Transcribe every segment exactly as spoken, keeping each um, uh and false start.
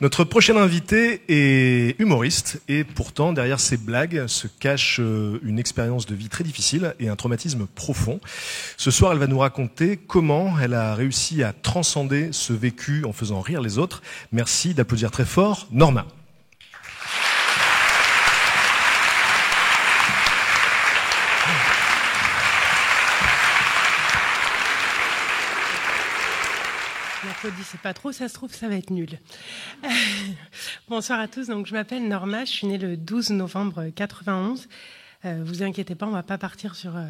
Notre prochain invité est humoriste et pourtant derrière ses blagues se cache une expérience de vie très difficile et un traumatisme profond. Ce soir, elle va nous raconter comment elle a réussi à transcender ce vécu en faisant rire les autres. Merci d'applaudir très fort, Norma. Je sais pas trop, ça se trouve ça va être nul. Euh, bonsoir à tous, donc je m'appelle Norma, je suis née le douze novembre quatre-vingt-onze. Euh, vous inquiétez pas, on va pas partir sur euh,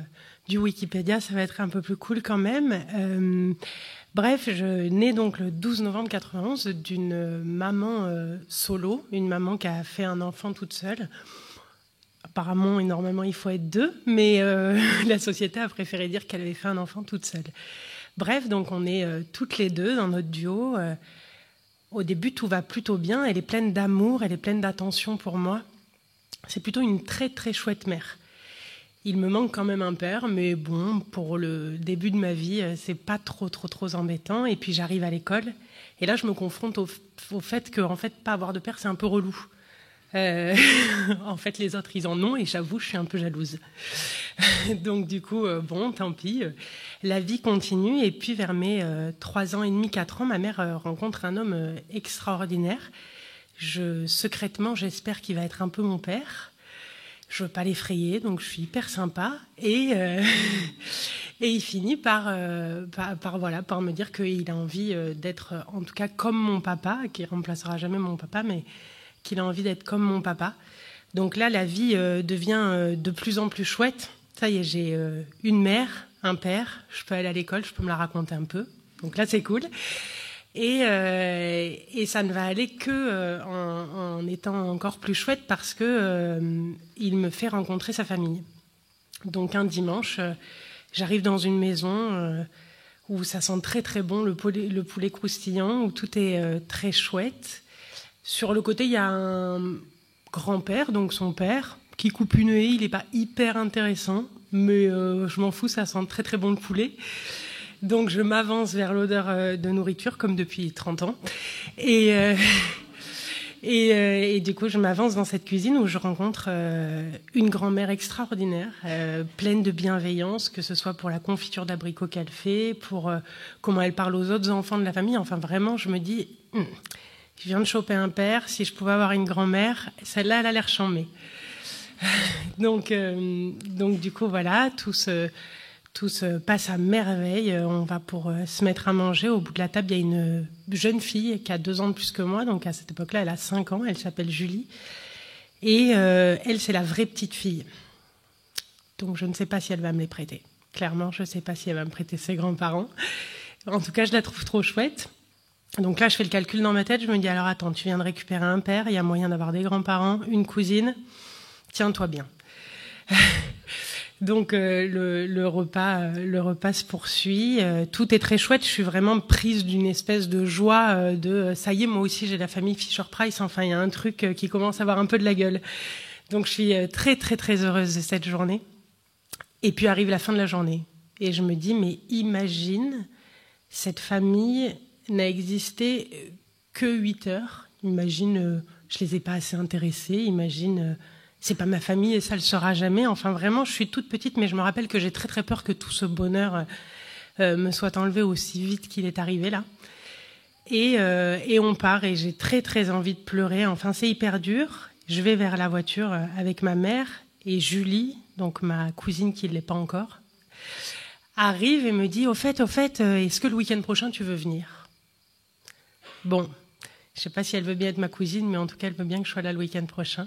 du Wikipédia, ça va être un peu plus cool quand même. Euh, bref, je née donc le douze novembre quatre-vingt-onze d'une maman euh, solo, une maman qui a fait un enfant toute seule. Apparemment, énormément, il faut être deux, mais euh, la société a préféré dire qu'elle avait fait un enfant toute seule. Bref, donc on est euh, toutes les deux dans notre duo. Euh, au début, tout va plutôt bien. Elle est pleine d'amour, elle est pleine d'attention pour moi. C'est plutôt une très, très chouette mère. Il me manque quand même un père, mais bon, pour le début de ma vie, euh, c'est pas trop, trop, trop embêtant. Et puis, j'arrive à l'école. Et là, je me confronte au, au fait que, en fait, pas avoir de père, c'est un peu relou. Euh, en fait, les autres, ils en ont et j'avoue, je suis un peu jalouse. Donc, du coup, euh, bon, tant pis. Euh, la vie continue et puis vers mes euh, trois ans et demi, quatre ans, ma mère euh, rencontre un homme euh, extraordinaire. Je, secrètement, j'espère qu'il va être un peu mon père. Je veux pas l'effrayer, donc je suis hyper sympa. Et, euh, et il finit par, euh, par, par, voilà, par me dire qu'il a envie euh, d'être, en tout cas, comme mon papa, qui remplacera jamais mon papa, mais... qu'il a envie d'être comme mon papa. Donc là, la vie euh, devient euh, de plus en plus chouette. Ça y est, j'ai euh, une mère, un père, je peux aller à l'école, je peux me la raconter un peu. Donc là, c'est cool. Et, euh, et ça ne va aller que euh, en, en étant encore plus chouette parce que euh, il me fait rencontrer sa famille. Donc un dimanche, euh, j'arrive dans une maison euh, où ça sent très très bon, le poulet, le poulet croustillant, où tout est euh, très chouette. Sur le côté, il y a un grand-père, donc son père, qui coupe une haie. Il n'est pas hyper intéressant, mais euh, je m'en fous, ça sent très très bon le poulet. Donc je m'avance vers l'odeur de nourriture, comme depuis trente ans. Et, euh, et, euh, et du coup, je m'avance dans cette cuisine où je rencontre euh, une grand-mère extraordinaire, euh, pleine de bienveillance, que ce soit pour la confiture d'abricot qu'elle fait, pour euh, comment elle parle aux autres enfants de la famille. Enfin, vraiment, je me dis... Mmh. Je viens de choper un père, si je pouvais avoir une grand-mère, celle-là, elle a l'air chambée. donc, euh, donc, du coup, voilà, tout se, tout se passe à merveille. On va pour euh, se mettre à manger. Au bout de la table, il y a une jeune fille qui a deux ans de plus que moi. Donc, à cette époque-là, elle a cinq ans. Elle s'appelle Julie. Et euh, elle, c'est la vraie petite fille. Donc, je ne sais pas si elle va me les prêter. Clairement, je ne sais pas si elle va me prêter ses grands-parents. En tout cas, je la trouve trop chouette. Donc là, je fais le calcul dans ma tête, je me dis, alors attends, tu viens de récupérer un père, il y a moyen d'avoir des grands-parents, une cousine, tiens-toi bien. Donc euh, le, le, repas, euh, le repas se poursuit, euh, tout est très chouette, je suis vraiment prise d'une espèce de joie, euh, de euh, ça y est, moi aussi j'ai la famille Fisher-Price, enfin il y a un truc euh, qui commence à avoir un peu de la gueule. Donc je suis euh, très très très heureuse de cette journée. Et puis arrive la fin de la journée, et je me dis, mais imagine cette famille... n'a existé que huit heures. Imagine, euh, je les ai pas assez intéressés. Imagine, euh, c'est pas ma famille et ça le sera jamais. Enfin, vraiment, je suis toute petite, mais je me rappelle que j'ai très très peur que tout ce bonheur euh, me soit enlevé aussi vite qu'il est arrivé là. Et, euh, et on part et j'ai très très envie de pleurer. Enfin, c'est hyper dur. Je vais vers la voiture avec ma mère et Julie, donc ma cousine qui ne l'est pas encore, arrive et me dit, au fait, au fait, est-ce que le week-end prochain tu veux venir ? Bon, je ne sais pas si elle veut bien être ma cousine, mais en tout cas, elle veut bien que je sois là le week-end prochain.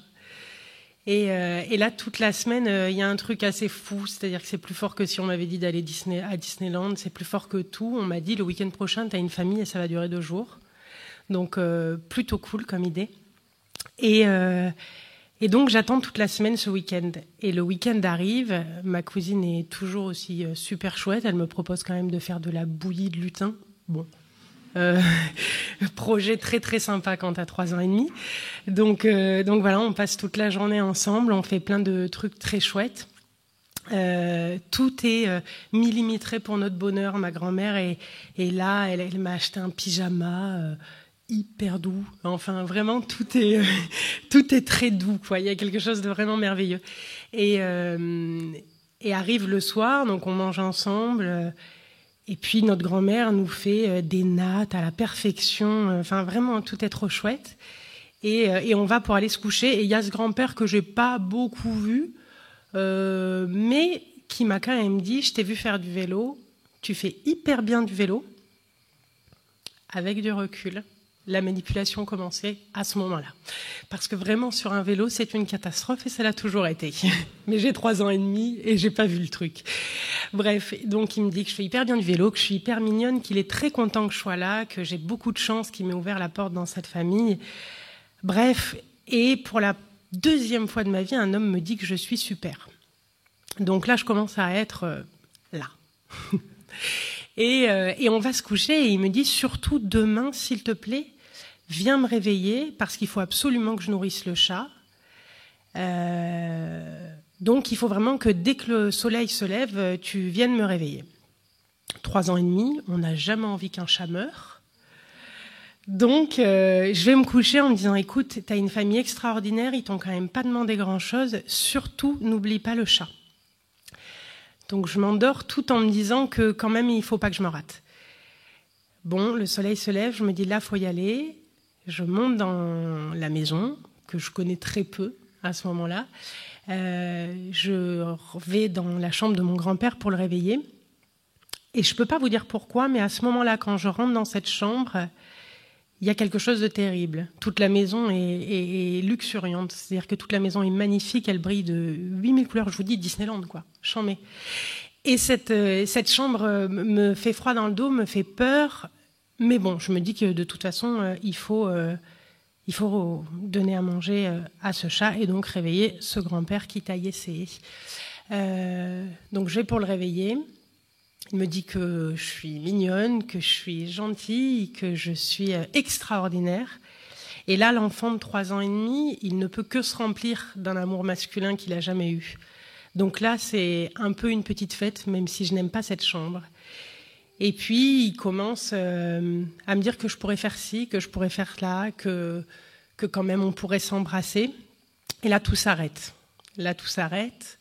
Et, euh, et là, toute la semaine, il euh, y a un truc assez fou. C'est-à-dire que c'est plus fort que si on m'avait dit d'aller Disney, à Disneyland. C'est plus fort que tout. On m'a dit, le week-end prochain, t'as une famille et ça va durer deux jours. Donc, euh, plutôt cool comme idée. Et, euh, et donc, j'attends toute la semaine ce week-end. Et le week-end arrive. Ma cousine est toujours aussi euh, super chouette. Elle me propose quand même de faire de la bouillie de lutin. Bon. Euh, projet très très sympa quand t'as trois ans et demi. Donc euh, donc voilà, on passe toute la journée ensemble, on fait plein de trucs très chouettes. Euh, tout est euh, millimétré pour notre bonheur. Ma grand-mère est, est là, elle, elle m'a acheté un pyjama euh, hyper doux. Enfin vraiment tout est euh, tout est très doux quoi. Il y a quelque chose de vraiment merveilleux. Et euh, et arrive le soir, donc on mange ensemble. Euh, Et puis, notre grand-mère nous fait des nattes à la perfection. Enfin, vraiment, tout est trop chouette. Et, et on va pour aller se coucher. Et il y a ce grand-père que je n'ai pas beaucoup vu, euh, mais qui m'a quand même dit, je t'ai vu faire du vélo. Tu fais hyper bien du vélo. Avec du recul, la manipulation commençait à ce moment-là. Parce que vraiment, sur un vélo, c'est une catastrophe et ça l'a toujours été. Mais j'ai trois ans et demi et j'ai pas vu le truc. Bref, donc il me dit que je fais hyper bien du vélo, que je suis hyper mignonne, qu'il est très content que je sois là, que j'ai beaucoup de chance, qu'il m'ait ouvert la porte dans cette famille. Bref, et pour la deuxième fois de ma vie, un homme me dit que je suis super. Donc là, je commence à être là. Et, euh, et on va se coucher et il me dit surtout demain, s'il te plaît, viens me réveiller parce qu'il faut absolument que je nourrisse le chat. Euh, donc il faut vraiment que dès que le soleil se lève, tu viennes me réveiller. Trois ans et demi, on n'a jamais envie qu'un chat meure. Donc euh, je vais me coucher en me disant écoute, t'as une famille extraordinaire, ils t'ont quand même pas demandé grand-chose, surtout n'oublie pas le chat. Donc je m'endors tout en me disant que quand même, il ne faut pas que je me rate. Bon, le soleil se lève, je me dis là, il faut y aller. Je monte dans la maison, que je connais très peu à ce moment-là. Euh, je vais dans la chambre de mon grand-père pour le réveiller. Et je ne peux pas vous dire pourquoi, mais à ce moment-là, quand je rentre dans cette chambre, il y a quelque chose de terrible. Toute la maison est, est, est luxuriante. C'est-à-dire que toute la maison est magnifique. Elle brille de huit mille couleurs. Je vous dis Disneyland, quoi. Chamé. Et cette, cette chambre me fait froid dans le dos, me fait peur. Mais bon, je me dis que de toute façon, il faut, euh, il faut donner à manger à ce chat et donc réveiller ce grand-père qui taillait ses... Euh, donc je vais pour le réveiller. Il me dit que je suis mignonne, que je suis gentille, que je suis extraordinaire. Et là, l'enfant de trois ans et demi, il ne peut que se remplir d'un amour masculin qu'il n'a jamais eu. Donc là, c'est un peu une petite fête, même si je n'aime pas cette chambre. Et puis, il commence euh, à me dire que je pourrais faire ci, que je pourrais faire là, que, que quand même on pourrait s'embrasser. Et là, tout s'arrête. Là, tout s'arrête.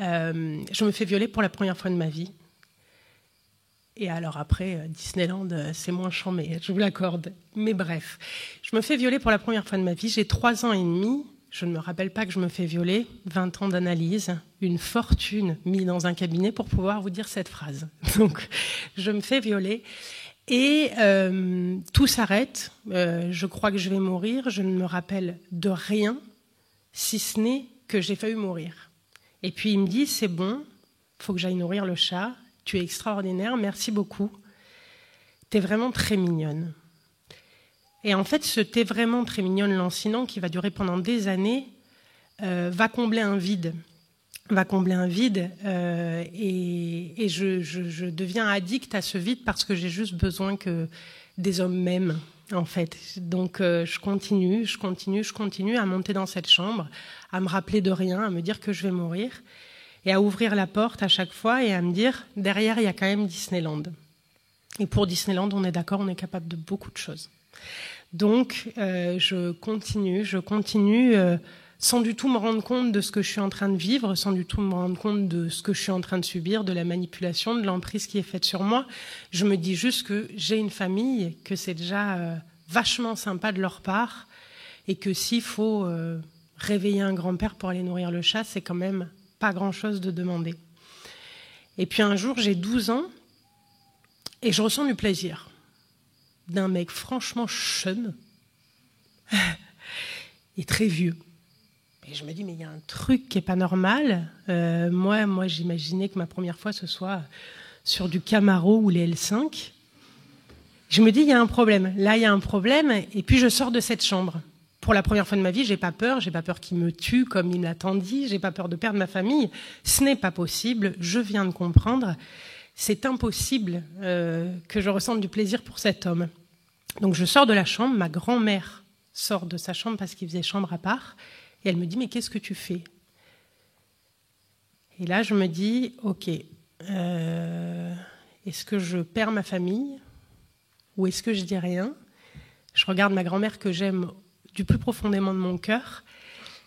Euh, je me fais violer pour la première fois de ma vie. Et alors après, Disneyland, c'est moins chambé, je vous l'accorde. Mais bref, je me fais violer pour la première fois de ma vie. J'ai trois ans et demi, je ne me rappelle pas que je me fais violer. vingt ans d'analyse, une fortune mise dans un cabinet pour pouvoir vous dire cette phrase. Donc, je me fais violer et euh, tout s'arrête. Euh, je crois que je vais mourir. Je ne me rappelle de rien, si ce n'est que j'ai failli mourir. Et puis, il me dit, c'est bon, il faut que j'aille nourrir le chat. Tu es extraordinaire, merci beaucoup. T'es vraiment très mignonne. Et en fait, ce t'es vraiment très mignonne lancinant qui va durer pendant des années euh, va combler un vide. Va combler un vide euh, et, et je, je, je deviens addict à ce vide parce que j'ai juste besoin que des hommes m'aiment, en fait. Donc, euh, je continue, je continue, je continue à monter dans cette chambre, à me rappeler de rien, à me dire que je vais mourir. Et à ouvrir la porte à chaque fois et à me dire, derrière, il y a quand même Disneyland. Et pour Disneyland, on est d'accord, on est capable de beaucoup de choses. Donc, euh, je continue, je continue euh, sans du tout me rendre compte de ce que je suis en train de vivre, sans du tout me rendre compte de ce que je suis en train de subir, de la manipulation, de l'emprise qui est faite sur moi. Je me dis juste que j'ai une famille, que c'est déjà euh, vachement sympa de leur part, et que s'il faut euh, réveiller un grand-père pour aller nourrir le chat, c'est quand même... pas grand-chose de demander. Et puis un jour, j'ai douze ans et je ressens du plaisir d'un mec franchement chum et très vieux. Et je me dis, mais il y a un truc qui n'est pas normal. Euh, moi, moi, j'imaginais que ma première fois, ce soit sur du Camaro ou les L cinq. Je me dis, il y a un problème. Là, il y a un problème. Et puis, je sors de cette chambre. Pour la première fois de ma vie, je n'ai pas peur. Je n'ai pas peur qu'il me tue comme il me l'a dit. Je n'ai pas peur de perdre ma famille. Ce n'est pas possible. Je viens de comprendre. C'est impossible euh, que je ressente du plaisir pour cet homme. Donc, je sors de la chambre. Ma grand-mère sort de sa chambre parce qu'il faisait chambre à part. Et elle me dit, mais qu'est-ce que tu fais? Et là, je me dis, OK, euh, est-ce que je perds ma famille? Ou est-ce que je dis rien? Je regarde ma grand-mère que j'aime du plus profondément de mon cœur.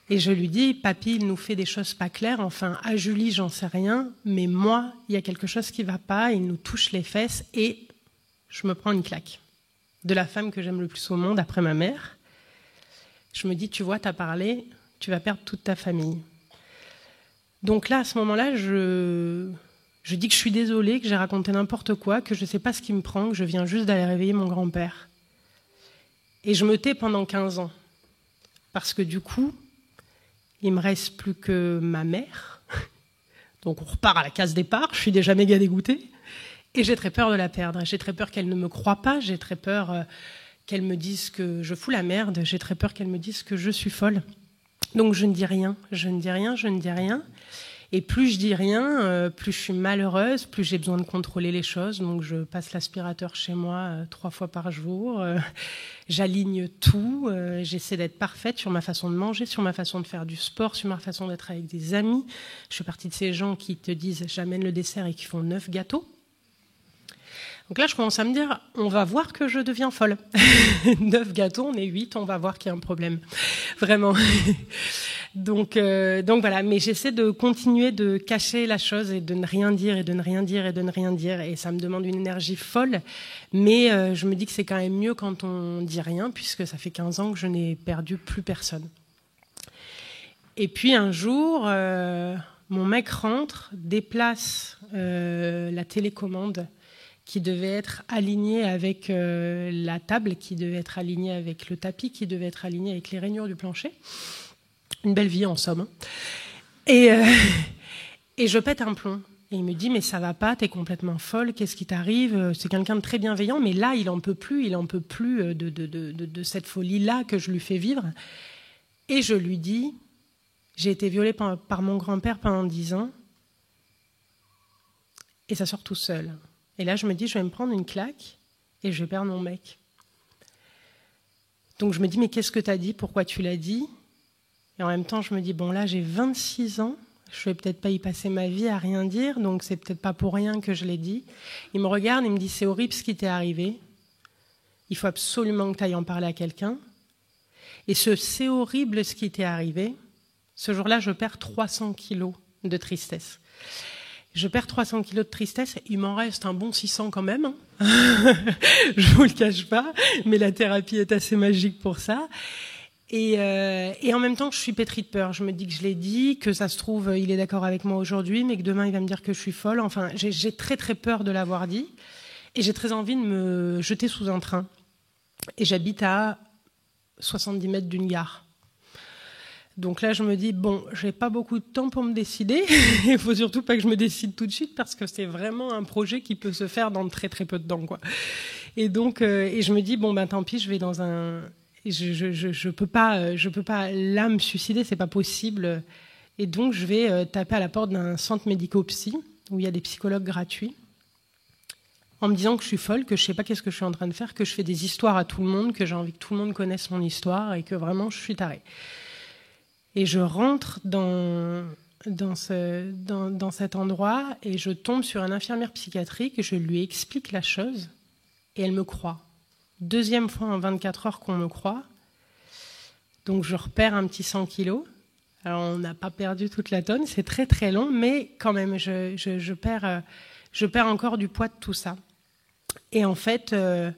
Et je lui dis, papy, il nous fait des choses pas claires. Enfin, à Julie, j'en sais rien. Mais moi, il y a quelque chose qui ne va pas. Il nous touche les fesses. Et je me prends une claque de la femme que j'aime le plus au monde, après ma mère. Je me dis, tu vois, t'as parlé, tu vas perdre toute ta famille. Donc là, à ce moment-là, je, je dis que je suis désolée, que j'ai raconté n'importe quoi, que je ne sais pas ce qui me prend, que je viens juste d'aller réveiller mon grand-père. Et je me tais pendant quinze ans. Parce que du coup, il ne me reste plus que ma mère. Donc on repart à la case départ, je suis déjà méga dégoûtée. Et j'ai très peur de la perdre. J'ai très peur qu'elle ne me croie pas, j'ai très peur... Euh, qu'elle me dise que je fous la merde, j'ai très peur qu'elle me dise que je suis folle. Donc je ne dis rien, je ne dis rien, je ne dis rien. Et plus je dis rien, euh, plus je suis malheureuse, plus j'ai besoin de contrôler les choses. Donc je passe l'aspirateur chez moi euh, trois fois par jour, euh, j'aligne tout, euh, j'essaie d'être parfaite sur ma façon de manger, sur ma façon de faire du sport, sur ma façon d'être avec des amis. Je fais partie de ces gens qui te disent « j'amène le dessert » et qui font neuf gâteaux. Donc là, je commence à me dire, on va voir que je deviens folle. Neuf gâteaux, on est huit, on va voir qu'il y a un problème. Vraiment. donc, euh, donc voilà, mais j'essaie de continuer de cacher la chose et de ne rien dire, et de ne rien dire, et de ne rien dire. Et ça me demande une énergie folle. Mais euh, je me dis que c'est quand même mieux quand on dit rien, puisque ça fait quinze ans que je n'ai perdu plus personne. Et puis un jour, euh, mon mec rentre, déplace euh, la télécommande qui devait être alignée avec euh, la table, qui devait être alignée avec le tapis, qui devait être alignée avec les rainures du plancher. Une belle vie, en somme. Hein. Et, euh, et je pète un plomb. Et il me dit, mais ça va pas, t'es complètement folle, qu'est-ce qui t'arrive? C'est quelqu'un de très bienveillant, mais là, il en peut plus, il en peut plus de, de, de, de, de cette folie-là que je lui fais vivre. Et je lui dis, j'ai été violée par, par mon grand-père pendant dix ans, et ça sort tout seul. Et là, je me dis, je vais me prendre une claque et je vais perdre mon mec. Donc, je me dis, mais qu'est-ce que tu as dit? Pourquoi tu l'as dit? Et en même temps, je me dis, bon, là, j'ai vingt-six ans. Je ne vais peut-être pas y passer ma vie à rien dire. Donc, c'est peut-être pas pour rien que je l'ai dit. Il me regarde, il me dit, c'est horrible ce qui t'est arrivé. Il faut absolument que tu ailles en parler à quelqu'un. Et ce « c'est horrible ce qui t'est arrivé », ce jour-là, je perds trois cents kilos de tristesse. Je perds trois cents kilos de tristesse, il m'en reste un bon six cents quand même, hein. Je vous le cache pas, mais la thérapie est assez magique pour ça. Et, euh, et en même temps, je suis pétrie de peur. Je me dis que je l'ai dit, que ça se trouve, il est d'accord avec moi aujourd'hui, mais que demain, il va me dire que je suis folle. Enfin, j'ai, j'ai très très peur de l'avoir dit, et j'ai très envie de me jeter sous un train. Et j'habite à soixante-dix mètres d'une gare. Donc là, je me dis, bon, j'ai pas beaucoup de temps pour me décider. Il faut surtout pas que je me décide tout de suite parce que c'est vraiment un projet qui peut se faire dans très très peu de temps, quoi. Et donc, euh, et je me dis, bon, ben tant pis, je vais dans un, je je je, je peux pas, je peux pas là me suicider, c'est pas possible. Et donc, je vais euh, taper à la porte d'un centre médico-psy où il y a des psychologues gratuits, en me disant que je suis folle, que je sais pas qu'est-ce que je suis en train de faire, que je fais des histoires à tout le monde, que j'ai envie que tout le monde connaisse mon histoire et que vraiment je suis tarée. Et je rentre dans, dans, ce, dans, dans cet endroit et je tombe sur une infirmière psychiatrique. Je lui explique la chose et elle me croit. Deuxième fois en vingt-quatre heures qu'on me croit. Donc je repère un petit cent kilos. Alors on n'a pas perdu toute la tonne, c'est très très long, mais quand même, je, je, je, perds, je perds encore du poids de tout ça. Et en fait... Euh,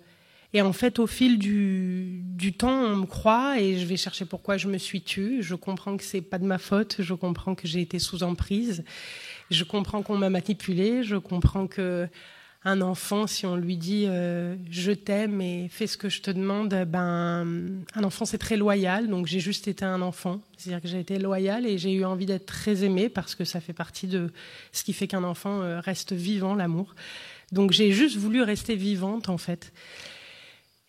Et en fait, au fil du, du temps, on me croit et je vais chercher pourquoi je me suis tue. Je comprends que c'est pas de ma faute. Je comprends que j'ai été sous emprise. Je comprends qu'on m'a manipulée. Je comprends que un enfant, si on lui dit euh, je t'aime et fais ce que je te demande, ben un enfant c'est très loyal, donc j'ai juste été un enfant, c'est-à-dire que j'ai été loyale et j'ai eu envie d'être très aimée parce que ça fait partie de ce qui fait qu'un enfant reste vivant, l'amour. Donc j'ai juste voulu rester vivante en fait.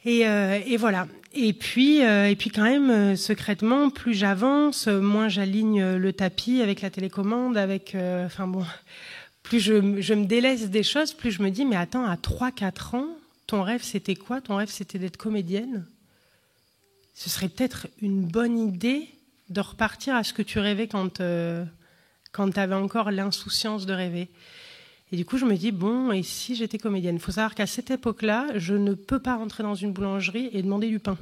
Et, euh, et voilà. Et puis, euh, et puis quand même, euh, secrètement, plus j'avance, euh, moins j'aligne euh, le tapis avec la télécommande, avec, euh, enfin bon, plus je, je me délaisse des choses, plus je me dis, mais attends, à trois quatre ans, ton rêve c'était quoi ? Ton rêve c'était d'être comédienne ? Ce serait peut-être une bonne idée de repartir à ce que tu rêvais quand, euh, quand tu avais encore l'insouciance de rêver. Et du coup, je me dis, bon, et si j'étais comédienne ? Il faut savoir qu'à cette époque-là, je ne peux pas rentrer dans une boulangerie et demander du pain.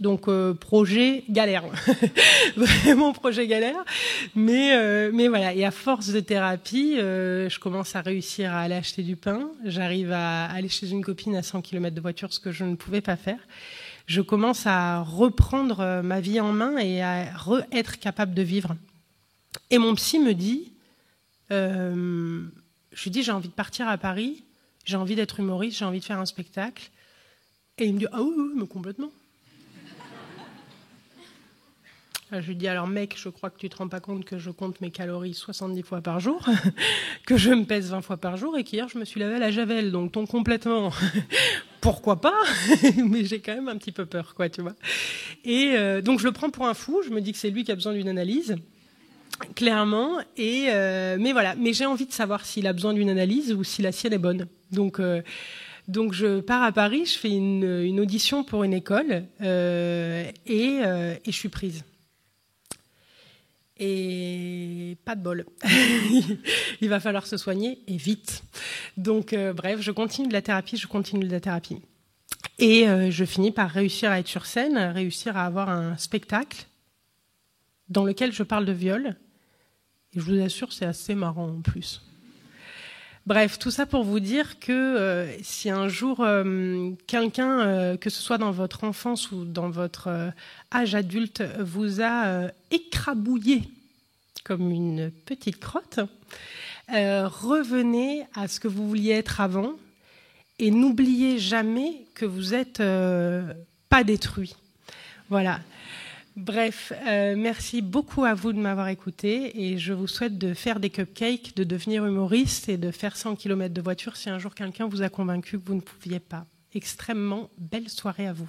Donc, euh, projet galère. Vraiment projet galère. Mais, euh, mais voilà, et à force de thérapie, euh, je commence à réussir à aller acheter du pain. J'arrive à aller chez une copine à cent kilomètres de voiture, ce que je ne pouvais pas faire. Je commence à reprendre ma vie en main et à re-être capable de vivre. Et mon psy me dit... Euh, Je lui dis, j'ai envie de partir à Paris, j'ai envie d'être humoriste, j'ai envie de faire un spectacle. Et il me dit, ah oui, oui, mais complètement. Je lui dis, alors mec, je crois que tu ne te rends pas compte que je compte mes calories soixante-dix fois par jour, que je me pèse vingt fois par jour et qu'hier je me suis lavé à la javel. Donc ton complètement, pourquoi pas ? Mais j'ai quand même un petit peu peur, quoi, tu vois. Et euh, donc je le prends pour un fou, je me dis que c'est lui qui a besoin d'une analyse. Clairement, et euh, mais voilà, mais j'ai envie de savoir s'il a besoin d'une analyse ou si la sienne est bonne. Donc, euh, donc je pars à Paris, je fais une, une audition pour une école euh, et, euh, et je suis prise. Et pas de bol. Il va falloir se soigner et vite. Donc, euh, bref, je continue de la thérapie, je continue de la thérapie. Et euh, je finis par réussir à être sur scène, à réussir à avoir un spectacle dans lequel je parle de viol. Et je vous assure, c'est assez marrant en plus. Bref, tout ça pour vous dire que euh, si un jour, euh, quelqu'un, euh, que ce soit dans votre enfance ou dans votre euh, âge adulte, vous a euh, écrabouillé comme une petite crotte, euh, revenez à ce que vous vouliez être avant et n'oubliez jamais que vous êtes euh, pas détruit. Voilà. Bref, euh, merci beaucoup à vous de m'avoir écouté et je vous souhaite de faire des cupcakes, de devenir humoriste et de faire cent kilomètres de voiture si un jour quelqu'un vous a convaincu que vous ne pouviez pas. Extrêmement belle soirée à vous.